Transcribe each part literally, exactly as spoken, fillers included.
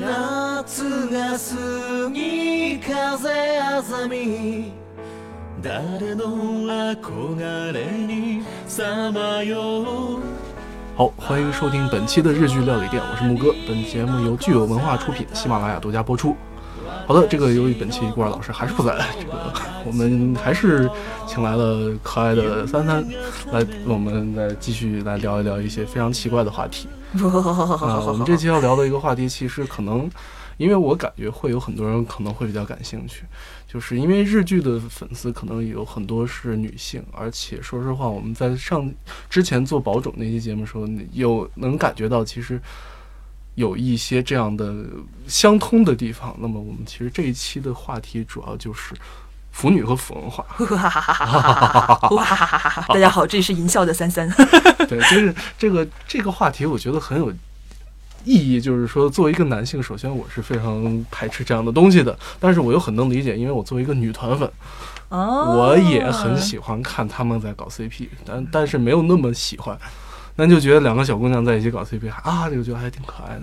夏が過ぎ風あざみ誰の憧れにさまよう。好，欢迎收听本期的日剧料理店，我是木哥。本节目由具有文化出品，喜马拉雅独家播出。好的，这个由于本期郭二老师还是不在，这个我们还是请来了可爱的三三来，我们来继续来聊一聊一些非常奇怪的话题。啊，我们这期要聊的一个话题，其实可能因为我感觉会有很多人可能会比较感兴趣，就是因为日剧的粉丝可能有很多是女性，而且说实话，我们在上之前做宝冢那期节目的时候，有能感觉到其实有一些这样的相通的地方。那么我们其实这一期的话题主要就是腐女和腐文化。大家好，这是淫笑的三三。对，就是这个这个话题，我觉得很有意义，就是说作为一个男性，首先我是非常排斥这样的东西的，但是我又很能理解，因为我作为一个女团粉、哦、我也很喜欢看他们在搞 C P， 但但是没有那么喜欢，那就觉得两个小姑娘在一起搞 C P 啊，这个觉得还挺可爱的。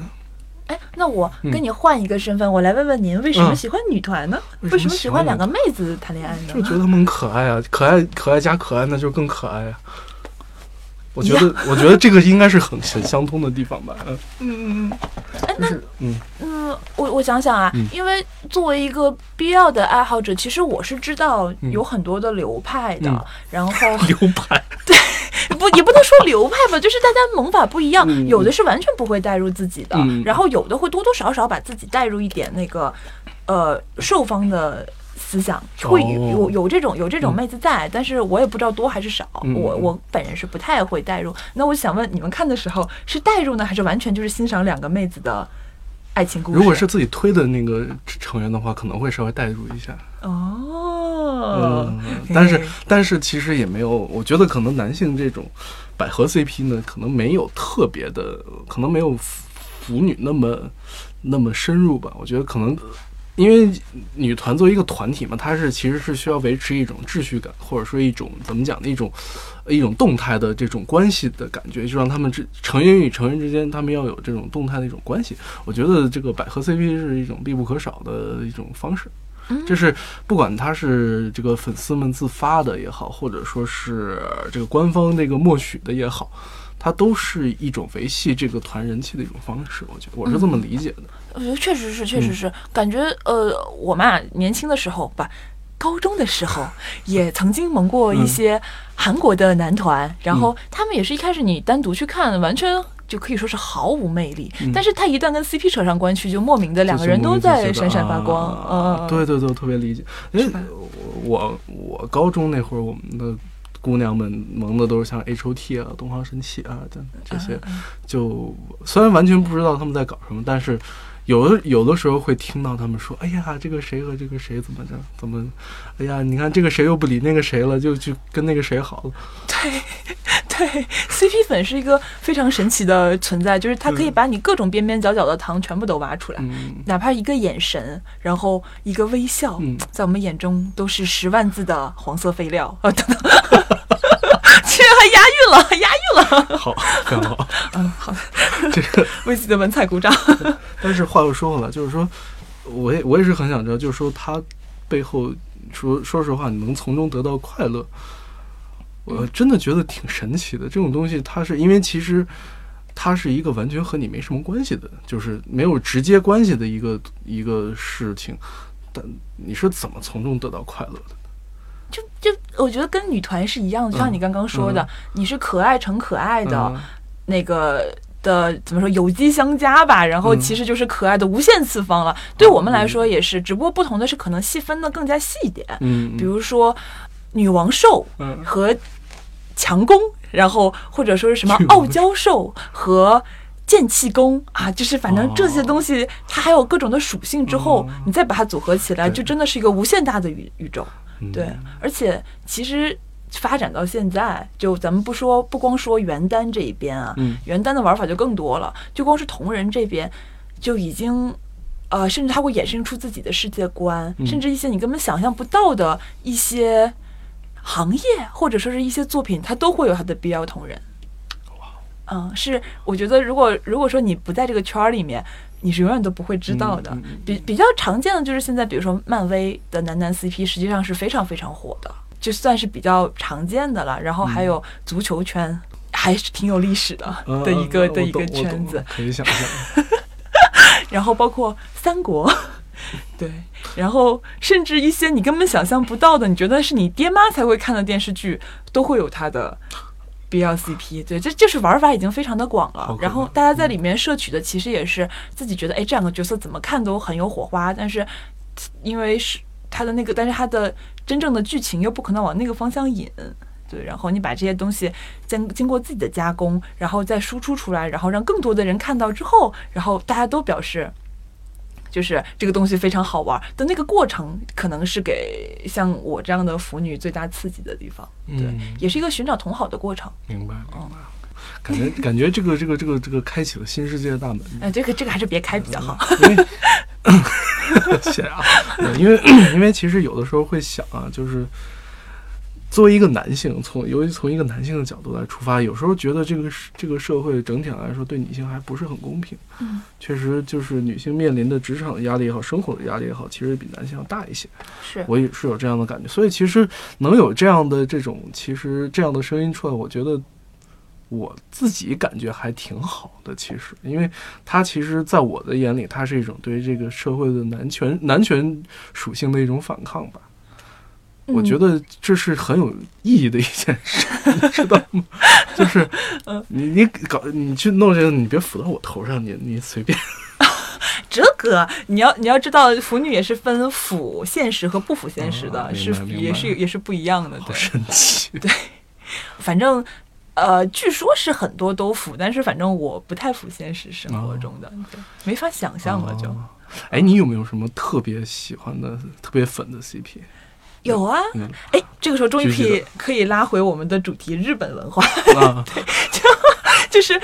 哎，那我跟你换一个身份、嗯、我来问问您为什么喜欢女团呢、嗯、为什么喜欢两个妹子谈恋爱呢？就觉得她们可爱啊，可爱可爱加可爱，那就更可爱啊。我觉得，我觉得这个应该是很很相通的地方吧。嗯嗯嗯，那嗯嗯，我我想想啊、嗯，因为作为一个B L的爱好者，其实我是知道有很多的流派的，嗯、然后流派对不也不能说流派吧，就是大家萌法不一样、嗯，有的是完全不会带入自己的，嗯、然后有的会多多少少把自己带入一点那个呃受方的思想，会有有这种有这种妹子在、嗯，但是我也不知道多还是少。嗯、我我本人是不太会带入。那我想问你们看的时候是带入呢，还是完全就是欣赏两个妹子的爱情故事？如果是自己推的那个成员的话，可能会稍微带入一下。哦，嗯、但是但是其实也没有，我觉得可能男性这种百合 C P 呢，可能没有特别的，可能没有腐女那么那么深入吧。我觉得可能。因为女团作为一个团体嘛，它是其实是需要维持一种秩序感，或者说一种怎么讲的一种一种动态的这种关系的感觉，就让他们之成员与成员之间，他们要有这种动态的一种关系。我觉得这个百合 C P 是一种必不可少的一种方式，这是不管它是这个粉丝们自发的也好，或者说是这个官方这个默许的也好。它都是一种维系这个团人气的一种方式，我觉得我是这么理解的。我觉得确实是，确实是，嗯、感觉呃，我嘛年轻的时候吧，高中的时候也曾经萌过一些韩国的男团，嗯、然后他们也是一开始你单独去看，完全就可以说是毫无魅力，嗯、但是他一旦跟 C P 扯上关系，就莫名的两个人都在闪闪发光。啊、嗯，对对对，特别理解。因为我我高中那会儿我们的。姑娘们萌的都是像 H O T 啊、东方神起啊等这些，就虽然完全不知道他们在搞什么，但是有的有的时候会听到他们说：“哎呀，这个谁和这个谁怎么着怎么？哎呀，你看这个谁又不理那个谁了，就去跟那个谁好了。”对对 ，C P 粉是一个非常神奇的存在，就是它可以把你各种边边角角的糖全部都挖出来，嗯、哪怕一个眼神，然后一个微笑，嗯、在我们眼中都是十万字的黄色废料啊！等等。居然还押韵了，还押韵了，好，很好，嗯，好，这个为自己的文采鼓掌。但是话又说回来，就是说，我也我也是很想知道，就是说他背后说，说实话，你能从中得到快乐，我真的觉得挺神奇的。这种东西，它是因为其实它是一个完全和你没什么关系的，就是没有直接关系的一个一个事情，但你是怎么从中得到快乐的？就就我觉得跟女团是一样的，就像你刚刚说的，嗯嗯、你是可爱成可爱的、嗯、那个的怎么说有机相加吧，然后其实就是可爱的无限次方了。嗯、对我们来说也是，只不过不同的是可能细分的更加细一点。嗯，比如说女王兽和强攻，嗯、然后或者说是什么傲娇兽和剑气功啊，就是反正这些东西，哦、它还有各种的属性之后，嗯、你再把它组合起来，就真的是一个无限大的宇宇宙。对，而且其实发展到现在，就咱们不说，不光说原耽这一边啊，嗯、原耽的玩法就更多了，就光是同人这边就已经呃，甚至它会衍生出自己的世界观，嗯、甚至一些你根本想象不到的一些行业或者说是一些作品，它都会有它的B L同人。嗯，是我觉得如果如果说你不在这个圈里面，你是永远都不会知道的。嗯嗯、比比较常见的就是现在，比如说漫威的男男 C P， 实际上是非常非常火的，就算是比较常见的了。然后还有足球圈，嗯、还是挺有历史的、嗯、的一个、嗯、的一个圈子，可以想象。然后包括三国，对，然后甚至一些你根本想象不到的，你觉得是你爹妈才会看的电视剧，都会有它的。B L C P， 对，这就是玩法已经非常的广了，然后大家在里面摄取的其实也是自己觉得，哎，这两个角色怎么看都很有火花，但是因为是他的那个，但是他的真正的剧情又不可能往那个方向引，对，然后你把这些东西经经过自己的加工，然后再输出出来，然后让更多的人看到之后，然后大家都表示。就是这个东西非常好玩的那个过程，可能是给像我这样的腐女最大刺激的地方，对，嗯、也是一个寻找同好的过程。明白，明白。感觉感觉这个这个这个这个开启了新世界的大门。哎，这个这个还是别开比较好。嗯、因为，谢谢啊。因为因为其实有的时候会想啊，就是作为一个男性，从尤其从一个男性的角度来出发，有时候觉得这个这个社会整体来说对女性还不是很公平。嗯，确实就是女性面临的职场的压力也好，生活的压力也好，其实比男性要大一些。是，我也是有这样的感觉。所以其实能有这样的这种，其实这样的声音出来，我觉得我自己感觉还挺好的。其实，因为它其实在我的眼里，它是一种对于这个社会的男权男权属性的一种反抗吧。我觉得这是很有意义的一件事，你知道吗？就是你你搞你去弄这个，你别腐到我头上，你你随便。这个你要你要知道，腐女也是分腐现实和不腐现实的，啊、是也是也是不一样的。对，好神奇。对，反正呃，据说是很多都腐，但是反正我不太腐现实生活中的，哦、对，没法想象了就。哎、哦，你有没有什么特别喜欢的、特别粉的 C P？有啊，哎、嗯，这个时候终于可以可以拉回我们的主题，日本文化，啊、对，就就是，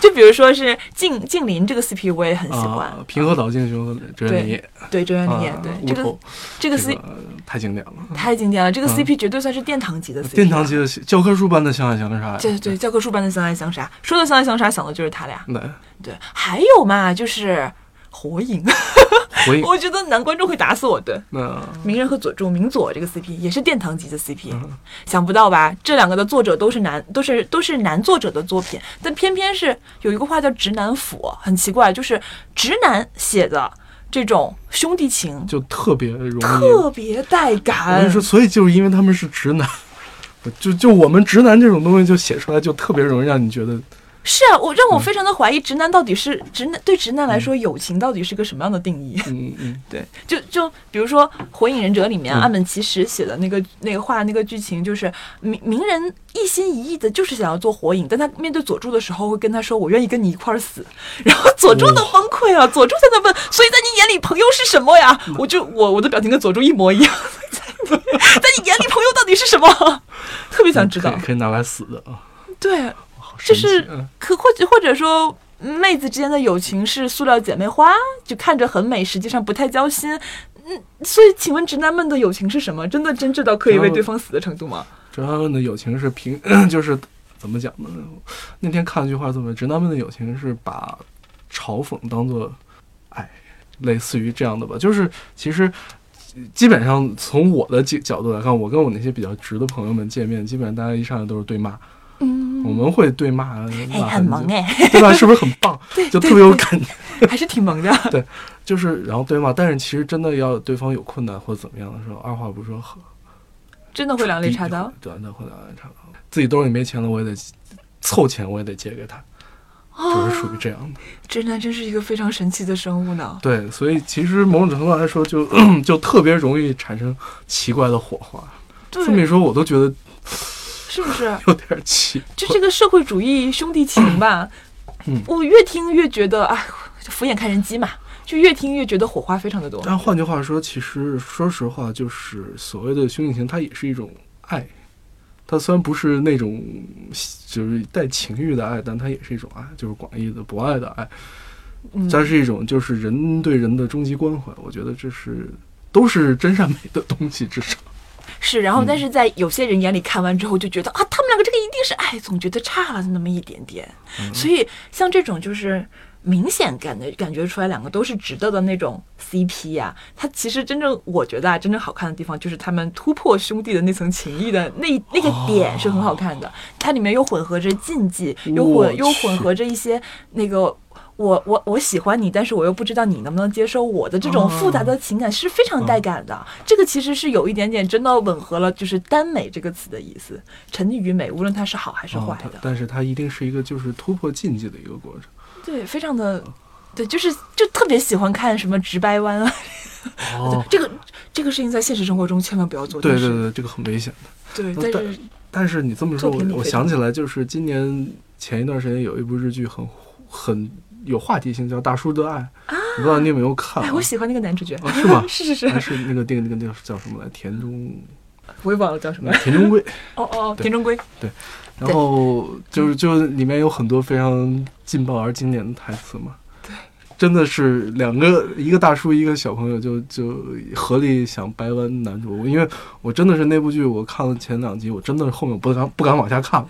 就比如说是静静林这个 C P 我也很喜欢，啊、平和岛静雄的真人演，对真人演，对，对这个这个 C 太经典了，太经典了，这个 C P 绝对算是殿堂级的 C P，、啊、殿堂级的教科书般的相爱相杀，对对，教科书般的相爱相杀，说到相爱相杀，想的就是他俩，对对，还有嘛就是。火影，火影我觉得男观众会打死我的。嗯，鸣人和佐助，鸣佐这个 C P 也是殿堂级的 C P，、嗯、想不到吧？这两个的作者都是男，都是都是男作者的作品，但偏偏是有一个话叫直男腐，很奇怪，就是直男写的这种兄弟情就特别容易，特别带感。我跟你说，所以就是因为他们是直男，就就我们直男这种东西就写出来就特别容易让你觉得。是啊，我让我非常的怀疑，直男到底是、嗯、直男对直男来说，友情到底是个什么样的定义？嗯嗯，对，就就比如说《火影忍者》里面、嗯、岸本齐史写的那个那个画那个剧情，就是鸣鸣人一心一意的，就是想要做火影，但他面对佐助的时候，会跟他说：“我愿意跟你一块儿死。”然后佐助都崩溃了、啊，佐助在那问：“所以在你眼里，朋友是什么呀？”我就我我的表情跟佐助一模一样，在你在你眼里，朋友到底是什么？特别想知道，嗯、可以可以拿来死的啊，对。就是可或者或者说妹子之间的友情是塑料姐妹花，就看着很美，实际上不太交心。嗯，所以请问直男们的友情是什么？真的真挚到可以为对方死的程度吗？直男们的友情是平，就是怎么讲呢？那天看了句话，怎么直男们的友情是把嘲讽当做爱，类似于这样的吧？就是其实。基本上从我的角度来看，我跟我那些比较直的朋友们见面，基本上大家一上来都是对骂，嗯，我们会对骂，哎，很萌哎，对吧？是不是很棒？对，就特别有感觉，还是挺萌的。对，就是然后对骂，但是其实真的要对方有困难或者怎么样的时候，二话不说，真的会两肋插刀。对，真的会两肋插刀。自己兜里没钱了，我也得凑钱，我也得借给他。就是属于这样的，直男、哦、真是一个非常神奇的生物呢。对，所以其实某种程度来说就，就就特别容易产生奇怪的火花。这么一说，我都觉得是不是有点奇怪？就这个社会主义兄弟情吧，嗯、我越听越觉得，哎，俯眼看人机嘛，就越听越觉得火花非常的多。但换句话说，其实说实话，就是所谓的兄弟情，它也是一种爱。它虽然不是那种就是带情欲的爱，但它也是一种爱，就是广义的博爱的爱。它是一种就是人对人的终极关怀，我觉得这是都是真善美的东西之上。是，然后但是在有些人眼里看完之后就觉得、嗯、啊，他们两个这个一定是爱，总觉得差了那么一点点。嗯、所以像这种就是明显感觉感觉出来两个都是值得的那种 C P 呀、啊。它其实真正我觉得啊，真正好看的地方就是他们突破兄弟的那层情谊的那那个点是很好看的。它里面又混合着禁忌，又混又混合着一些那个。我我我喜欢你，但是我又不知道你能不能接受我的这种复杂的情感是非常带感的。哦、这个其实是有一点点真的吻合了，就是“耽美”这个词的意思，沉溺于美，无论它是好还是坏的。哦、但是它一定是一个就是突破禁忌的一个过程。对，非常的，对，就是就特别喜欢看什么直掰弯啊。哦、这个这个事情在现实生活中千万不要做。对对对，这个很危险的。对，但是但是你这么说，我我想起来，就是今年前一段时间有一部日剧很很。有话题性叫《大叔的爱》啊，不知道你有没有看、啊哎？我喜欢那个男主角，啊、是吗？是是是，还是那个那个那个叫什么来？田中，我也忘了叫什么。田中圭。哦哦，田中圭。对，然后就是就是里面有很多非常劲爆而经典的台词嘛。对，真的是两个一个大叔一个小朋友就就合力想掰弯男主，因为我真的是那部剧我看了前两集，我真的是后面不敢不敢往下看，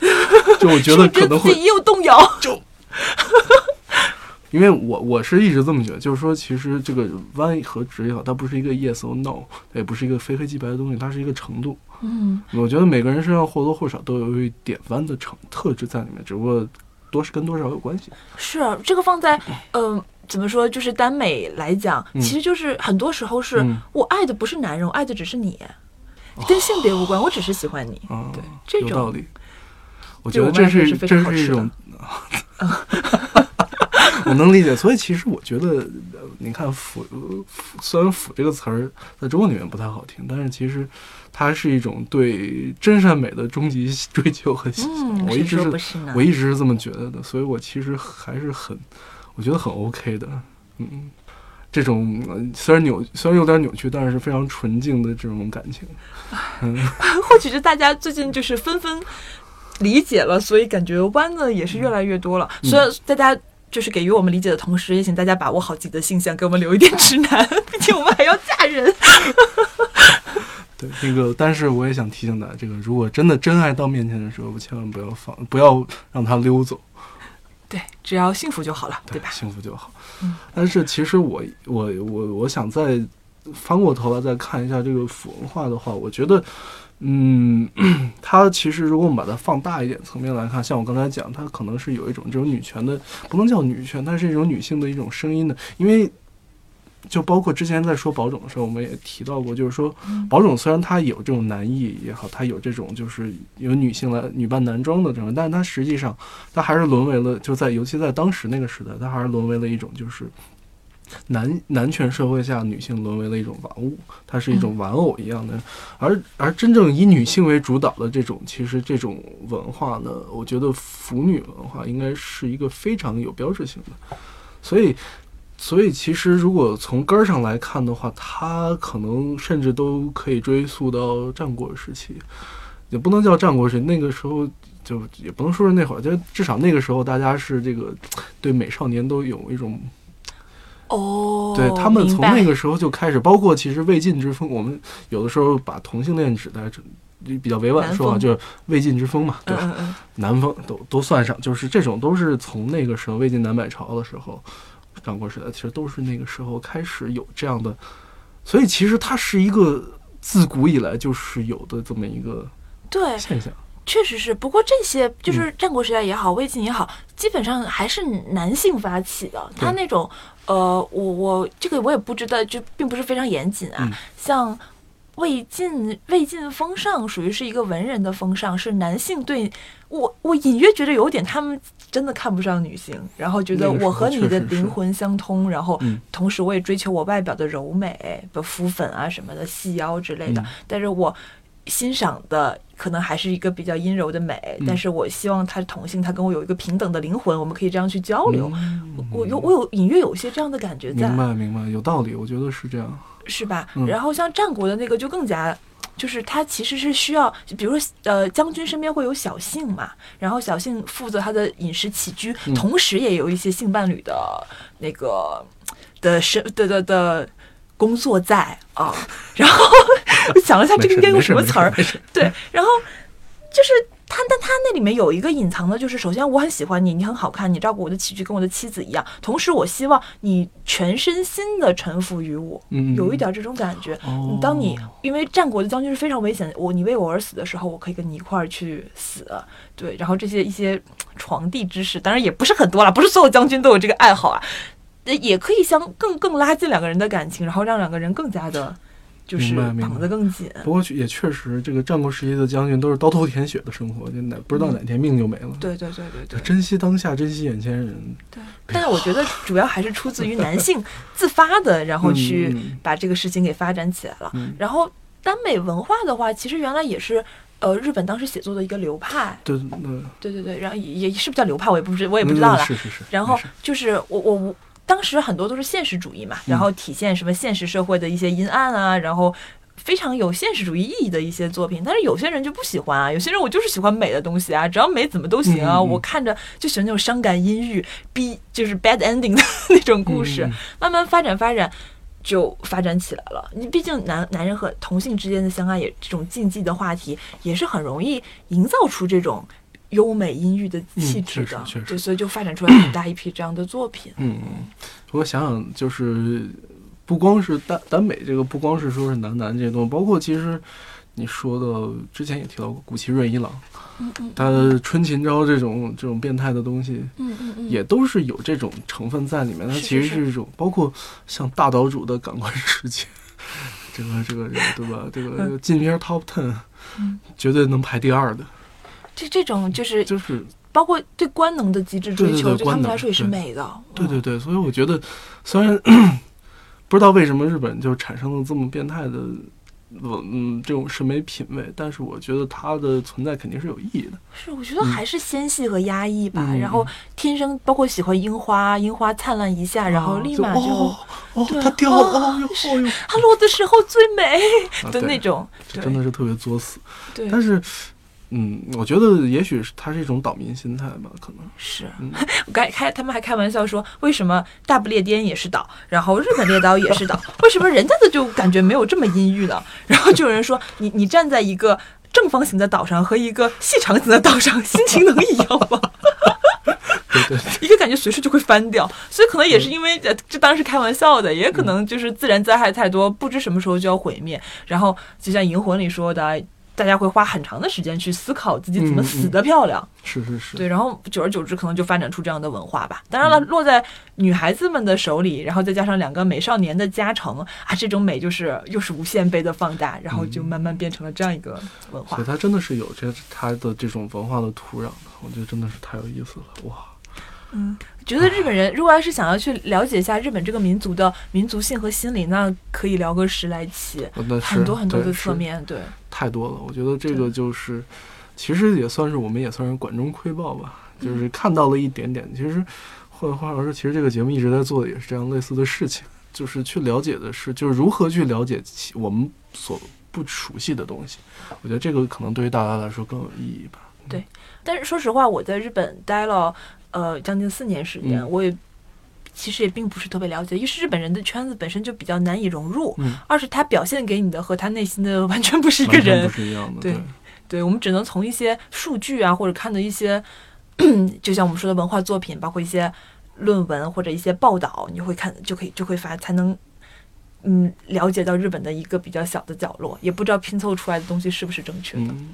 就我觉得可能会又动摇。就。因为我我是一直这么觉得，就是说，其实这个弯和直也好，它不是一个 yes or no， 也不是一个非黑即白的东西，它是一个程度。嗯，我觉得每个人身上或多或少都有一点弯的成特质在里面，只不过多是跟多少有关系。是、啊、这个放在嗯。呃怎么说？就是耽美来讲，其实就是很多时候是、嗯、我爱的不是男人，我爱的只是你，哦、跟性别无关，我只是喜欢你。哦、对，这种有道理。我觉得这是这 是, 是一种。我能理解，所以其实我觉得，你看“腐”，虽然“腐”这个词儿在中文里面不太好听，但是其实它是一种对真善美的终极追求和喜欢、嗯。我一直是，是我一直是这么觉得的，所以我其实还是很，我觉得很 OK 的。嗯，这种虽然扭，虽然有点扭曲，但是非常纯净的这种感情。嗯、或许是大家最近就是纷纷理解了，所以感觉弯的也是越来越多了。嗯、所以大家。就是给予我们理解的同时，也请大家把握好自己的性向，给我们留一点直男，毕竟我们还要嫁人。对，那个，但是我也想提醒大家，这个如果真的真爱到面前的时候，千万不要放，不要让他溜走。对，只要幸福就好了， 对, 对吧？幸福就好。嗯、但是其实我我我我想再翻过头来再看一下这个腐文化的话，我觉得。嗯，它其实如果我们把它放大一点层面来看，像我刚才讲，它可能是有一种这种女权的，不能叫女权，它是一种女性的一种声音的。因为就包括之前在说宝冢的时候，我们也提到过，就是说宝冢虽然它有这种男役也好，它有这种就是有女性来女扮男装的这种，但是它实际上它还是沦为了，就在尤其在当时那个时代，它还是沦为了一种就是。男男权社会下，女性沦为了一种玩物，它是一种玩偶一样的。而而真正以女性为主导的这种，其实这种文化呢，我觉得腐女文化应该是一个非常有标志性的。所以，所以其实如果从根儿上来看的话，它可能甚至都可以追溯到战国时期，也不能叫战国时期，那个时候。就也不能说是那会儿，就至少那个时候大家是这个对美少年都有一种。哦、oh, ，对他们从那个时候就开始，包括其实魏晋之风，我们有的时候把同性恋指代比较委婉说啊，就是魏晋之风嘛，对吧？嗯、南风都都算上，就是这种都是从那个时候魏晋南北朝的时候，战国时代其实都是那个时候开始有这样的，所以其实它是一个自古以来就是有的这么一个对现象。确实是，不过这些就是战国时代也好，嗯、魏晋也好，基本上还是男性发起的。他那种，呃，我我这个我也不知道，就并不是非常严谨啊。嗯、像魏晋魏晋风尚属于是一个文人的风尚，是男性对我我隐约觉得有点他们真的看不上女性，然后觉得我和你的灵魂相通，然后同时我也追求我外表的柔美，的敷粉啊什么的，细腰之类的，嗯、但是我。欣赏的可能还是一个比较阴柔的美，嗯、但是我希望他是同性，他跟我有一个平等的灵魂，我们可以这样去交流。嗯、我, 我有我有隐约有些这样的感觉在。明白明白，有道理，我觉得是这样，是吧？嗯、然后像战国的那个就更加，就是他其实是需要，比如说呃，将军身边会有小性嘛，然后小性负责他的饮食起居，嗯、同时也有一些性伴侣的那个的身的的的工作在啊，哦，然后。我想了一下，这个应该用什么词儿？对，然后就是他但他那里面有一个隐藏的，就是首先我很喜欢你，你很好看，你照顾我的起居跟我的妻子一样，同时我希望你全身心的臣服于我，嗯，有一点这种感觉。哦、当你因为战国的将军是非常危险的，我你为我而死的时候，我可以跟你一块儿去死。对，然后这些一些床帝之事，当然也不是很多了，不是所有将军都有这个爱好啊，也可以相更更拉近两个人的感情，然后让两个人更加的。就是绑得更紧，不过也确实，这个战国时期的将军都是刀头舔血的生活，就哪不知道哪天命就没了。嗯、对对对对对，珍惜当下，珍惜眼前人。对，但是我觉得主要还是出自于男性自发的，然后去把这个事情给发展起来了。嗯、然后耽美文化的话，其实原来也是。呃，日本当时写作的一个流派，对对对对对，然后也是不叫流派，我也不知我也不知道了。嗯、是是是。然后就是我我我。当时很多都是现实主义嘛，然后体现什么现实社会的一些阴暗啊，然后非常有现实主义意义的一些作品。但是有些人就不喜欢啊，有些人我就是喜欢美的东西啊，只要美怎么都行啊，嗯嗯我看着就喜欢那种伤感阴郁、逼就是 bad ending 的那种故事。嗯嗯慢慢发展发展，就发展起来了。你毕竟男男人和同性之间的相爱也这种禁忌的话题，也是很容易营造出这种。优美音域的气质的、嗯、对，所以就发展出来很大一批这样的作品。嗯，我想想，就是不光是耽耽美这个，不光是说是男男这东西，包括其实你说的之前也提到过谷崎润一郎，嗯嗯，他春琴招这种这种变态的东西，嗯嗯嗯，也都是有这种成分在里面。它其实是一种，包括像大岛渚的《感官世界》，这个这个这个对吧？这个禁片 Top Ten，、嗯、绝对能排第二的。这这种就是就是包括对官能的极致追求，对他们来说也是美的。对对对，所以我觉得，虽然不知道为什么日本就产生了这么变态的嗯这种审美品味，但是我觉得它的存在肯定是有意义的。是，我觉得还是纤细和压抑吧。嗯、然后天生包括喜欢樱花，樱花灿烂一下，然后立马就哦哦它掉了哦哟哦哟，它落的时候最美的那种，真的是特别作死。对，但是。嗯，我觉得也许是它是一种岛民心态吧，可能是。嗯、我刚开他们还开玩笑说，为什么大不列颠也是岛，然后日本列岛也是岛，为什么人家的就感觉没有这么阴郁呢？然后就有人说，你你站在一个正方形的岛上和一个细长形的岛上，心情能一样吗？对对对，一个感觉随时就会翻掉，所以可能也是因为、嗯、这当然是开玩笑的，也可能就是自然灾害太多，不知什么时候就要毁灭。然后就像《银魂》里说的。大家会花很长的时间去思考自己怎么死得漂亮，嗯嗯、是是是，对，然后久而久之可能就发展出这样的文化吧。当然了，嗯、落在女孩子们的手里，然后再加上两个美少年的加成啊，这种美就是又是无限倍的放大，然后就慢慢变成了这样一个文化。嗯、所以它真的是有这它的这种文化的土壤的，我觉得真的是太有意思了，哇！嗯，觉得日本人如果要是想要去了解一下日本这个民族的民族性和心理，那可以聊个十来期，很多很多的侧面，对，太多了。我觉得这个就是，其实也算是我们也算是管中窥豹吧，就是看到了一点点。嗯、其实换句话说，其实这个节目一直在做的也是这样类似的事情，就是去了解的是，就是如何去了解我们所不熟悉的东西。我觉得这个可能对于大家来说更有意义吧。嗯、对，但是说实话，我在日本待了。呃，将近四年时间，嗯、我也其实也并不是特别了解，一是日本人的圈子本身就比较难以融入，嗯、二是他表现给你的和他内心的完全不是一个人，不是一样的。对，对，对，我们只能从一些数据啊，或者看的一些，就像我们说的文化作品，包括一些论文或者一些报道，你会看就可以就会发才能。嗯，了解到日本的一个比较小的角落，也不知道拼凑出来的东西是不是正确的。嗯、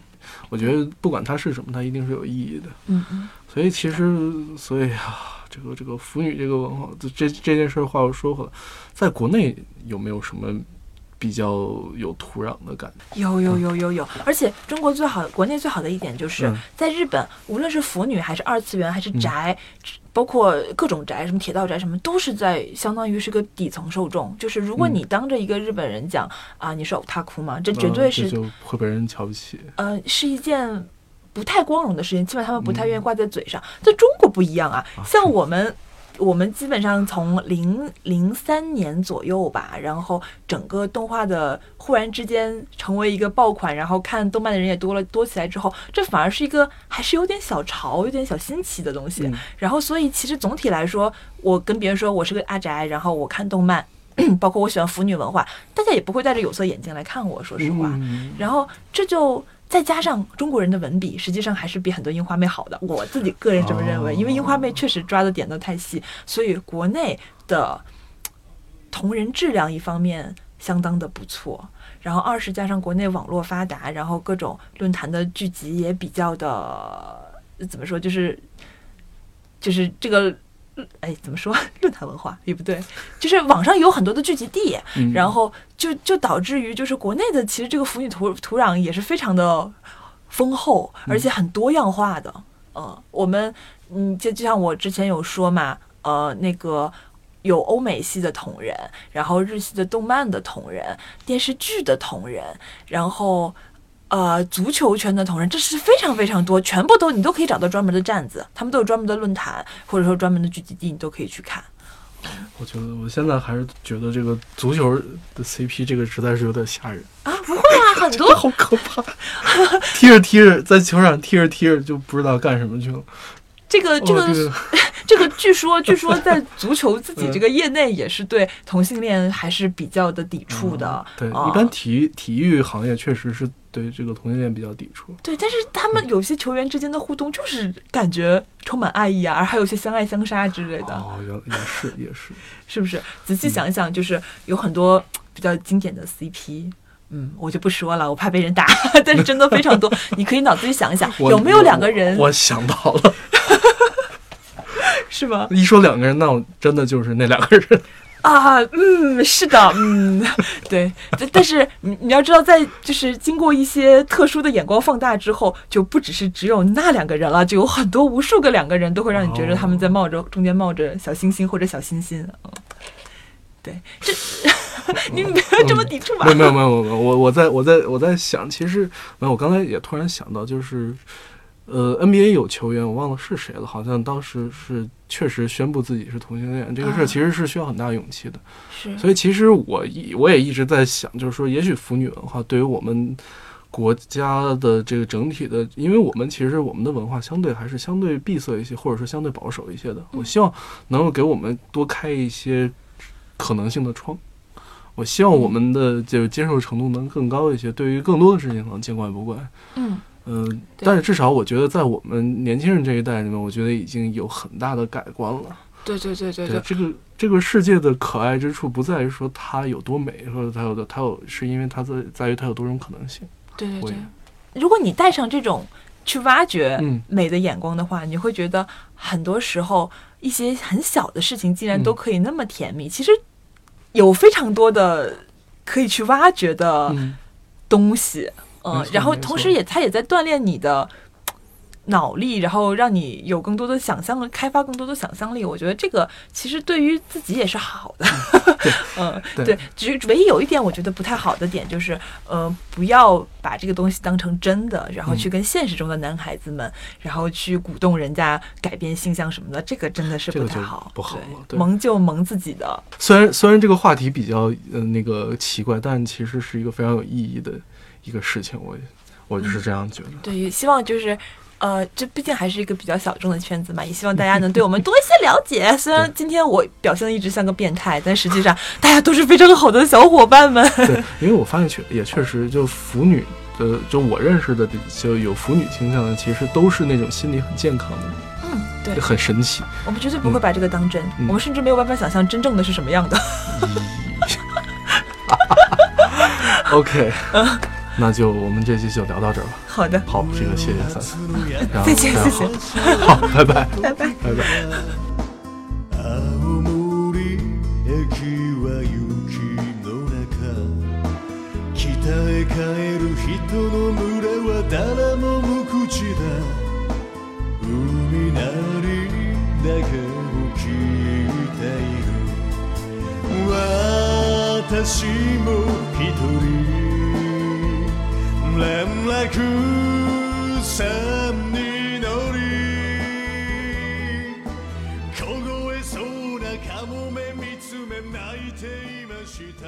我觉得不管它是什么，它一定是有意义的。嗯嗯。所以其实，所以啊，这个这个腐女这个文化，这这件事儿，话又说回来，在国内有没有什么比较有土壤的感觉？有有有有有，嗯、而且中国最好，国内最好的一点就是，嗯、在日本，无论是腐女还是二次元还是宅。嗯包括各种宅，什么铁道宅，什么都是在相当于是个底层受众。就是如果你当着一个日本人讲、嗯、啊，你是偶他哭吗？这绝对是、呃、就会被人瞧不起。呃，是一件不太光荣的事情，起码他们不太愿意挂在嘴上。在、嗯、中国不一样啊，像我们，啊、我们基本上从零零三年左右吧，然后整个动画的忽然之间成为一个爆款，然后看动漫的人也多了多起来之后，这反而是一个还是有点小潮、有点小新奇的东西。嗯、然后，所以其实总体来说，我跟别人说我是个阿宅，然后我看动漫，包括我喜欢腐女文化，大家也不会戴着有色眼镜来看我，说实话。嗯、然后这就再加上中国人的文笔实际上还是比很多樱花妹好的，我自己个人这么认为，因为樱花妹确实抓的点都太细，所以国内的同人质量一方面相当的不错，然后二是加上国内网络发达，然后各种论坛的聚集也比较的怎么说，就是就是这个哎怎么说论坛文化也不对，就是网上有很多的聚集地，嗯、然后就就导致于就是国内的其实这个腐女土土壤也是非常的丰厚，而且很多样化的。嗯，呃、我们嗯就就像我之前有说嘛，呃那个。有欧美系的同人，然后日系的动漫的同人，电视剧的同人，然后呃足球圈的同人，这是非常非常多，全部都你都可以找到专门的站子，他们都有专门的论坛，或者说专门的聚集地，你都可以去看。我觉得我现在还是觉得这个足球的 C P 这个实在是有点吓人啊！不会啊，很多好可怕，踢着踢着在球场踢着踢着就不知道干什么去了。这个这个、哦、这个据说据说在足球自己这个业内也是对同性恋还是比较的抵触的。嗯、对、嗯，一般体育体育行业确实是对这个同性恋比较抵触。对，但是他们有些球员之间的互动就是感觉充满爱意啊，而还有些相爱相杀之类的。哦，也是也是，是不是？仔细想想，就是有很多比较经典的 C P。嗯，我就不说了，我怕被人打，但是真的非常多。你可以脑子里想一想，有没有两个人？我, 我想到了，是吗？一说两个人，那我真的就是那两个人啊。嗯，是的，嗯，对。但是你你要知道，在就是经过一些特殊的眼光放大之后，就不只是只有那两个人了，就有很多无数个两个人，都会让你觉得他们在冒着、哦、中间冒着小星星或者小心心。嗯，对，这。你不要这么抵触吧？嗯、没有没有没有，我我在我在我在想，其实没有，我刚才也突然想到，就是，呃 ，N B A 有球员我忘了是谁了，好像当时是确实宣布自己是同性恋，这个事儿其实是需要很大勇气的。是、啊，所以其实我一我也一直在想，就是说，也许腐女文化对于我们国家的这个整体的，因为我们其实我们的文化相对还是相对闭塞一些，或者说相对保守一些的。我希望能够给我们多开一些可能性的窗。我希望我们的就接受程度能更高一些，对于更多的事情可能见怪不怪。嗯嗯、呃，但是至少我觉得在我们年轻人这一代里面，我觉得已经有很大的改观了。对对对对 对, 对，这个这个世界的可爱之处不在于说它有多美，或者它有的它有，是因为它在在于它有多种可能性。对对对，如果你带上这种去挖掘美的眼光的话，嗯、你会觉得很多时候一些很小的事情竟然都可以那么甜蜜。嗯、其实。有非常多的可以去挖掘的东西，嗯，然后同时也它也在锻炼你的脑力，然后让你有更多的想象力，开发更多的想象力。我觉得这个其实对于自己也是好的。嗯，对，嗯，对，只唯一有一点我觉得不太好的点就是，呃，不要把这个东西当成真的，然后去跟现实中的男孩子们，嗯、然后去鼓动人家改变性向什么的，这个真的是不太好，这个、不好了。对，萌就萌自己的。虽然虽然这个话题比较呃那个奇怪，但其实是一个非常有意义的一个事情。我我就是这样觉得。嗯、对，希望就是。呃，这毕竟还是一个比较小众的圈子嘛，也希望大家能对我们多一些了解。虽然今天我表现的一直像个变态，但实际上大家都是非常好的小伙伴们。对，因为我发现确也确实就腐女的，就我认识的就有腐女倾向的，其实都是那种心理很健康的。嗯，对，很神奇。我们绝对不会把这个当真，嗯、我们甚至没有办法想象真正的是什么样的。OK。嗯。那就我们这期就聊到这儿吧。好的，好，这个谢谢三三，再见，谢谢，好，拜拜，拜拜，拜拜。連絡船に乗り凍えそうなカモメ見つめ泣いていました。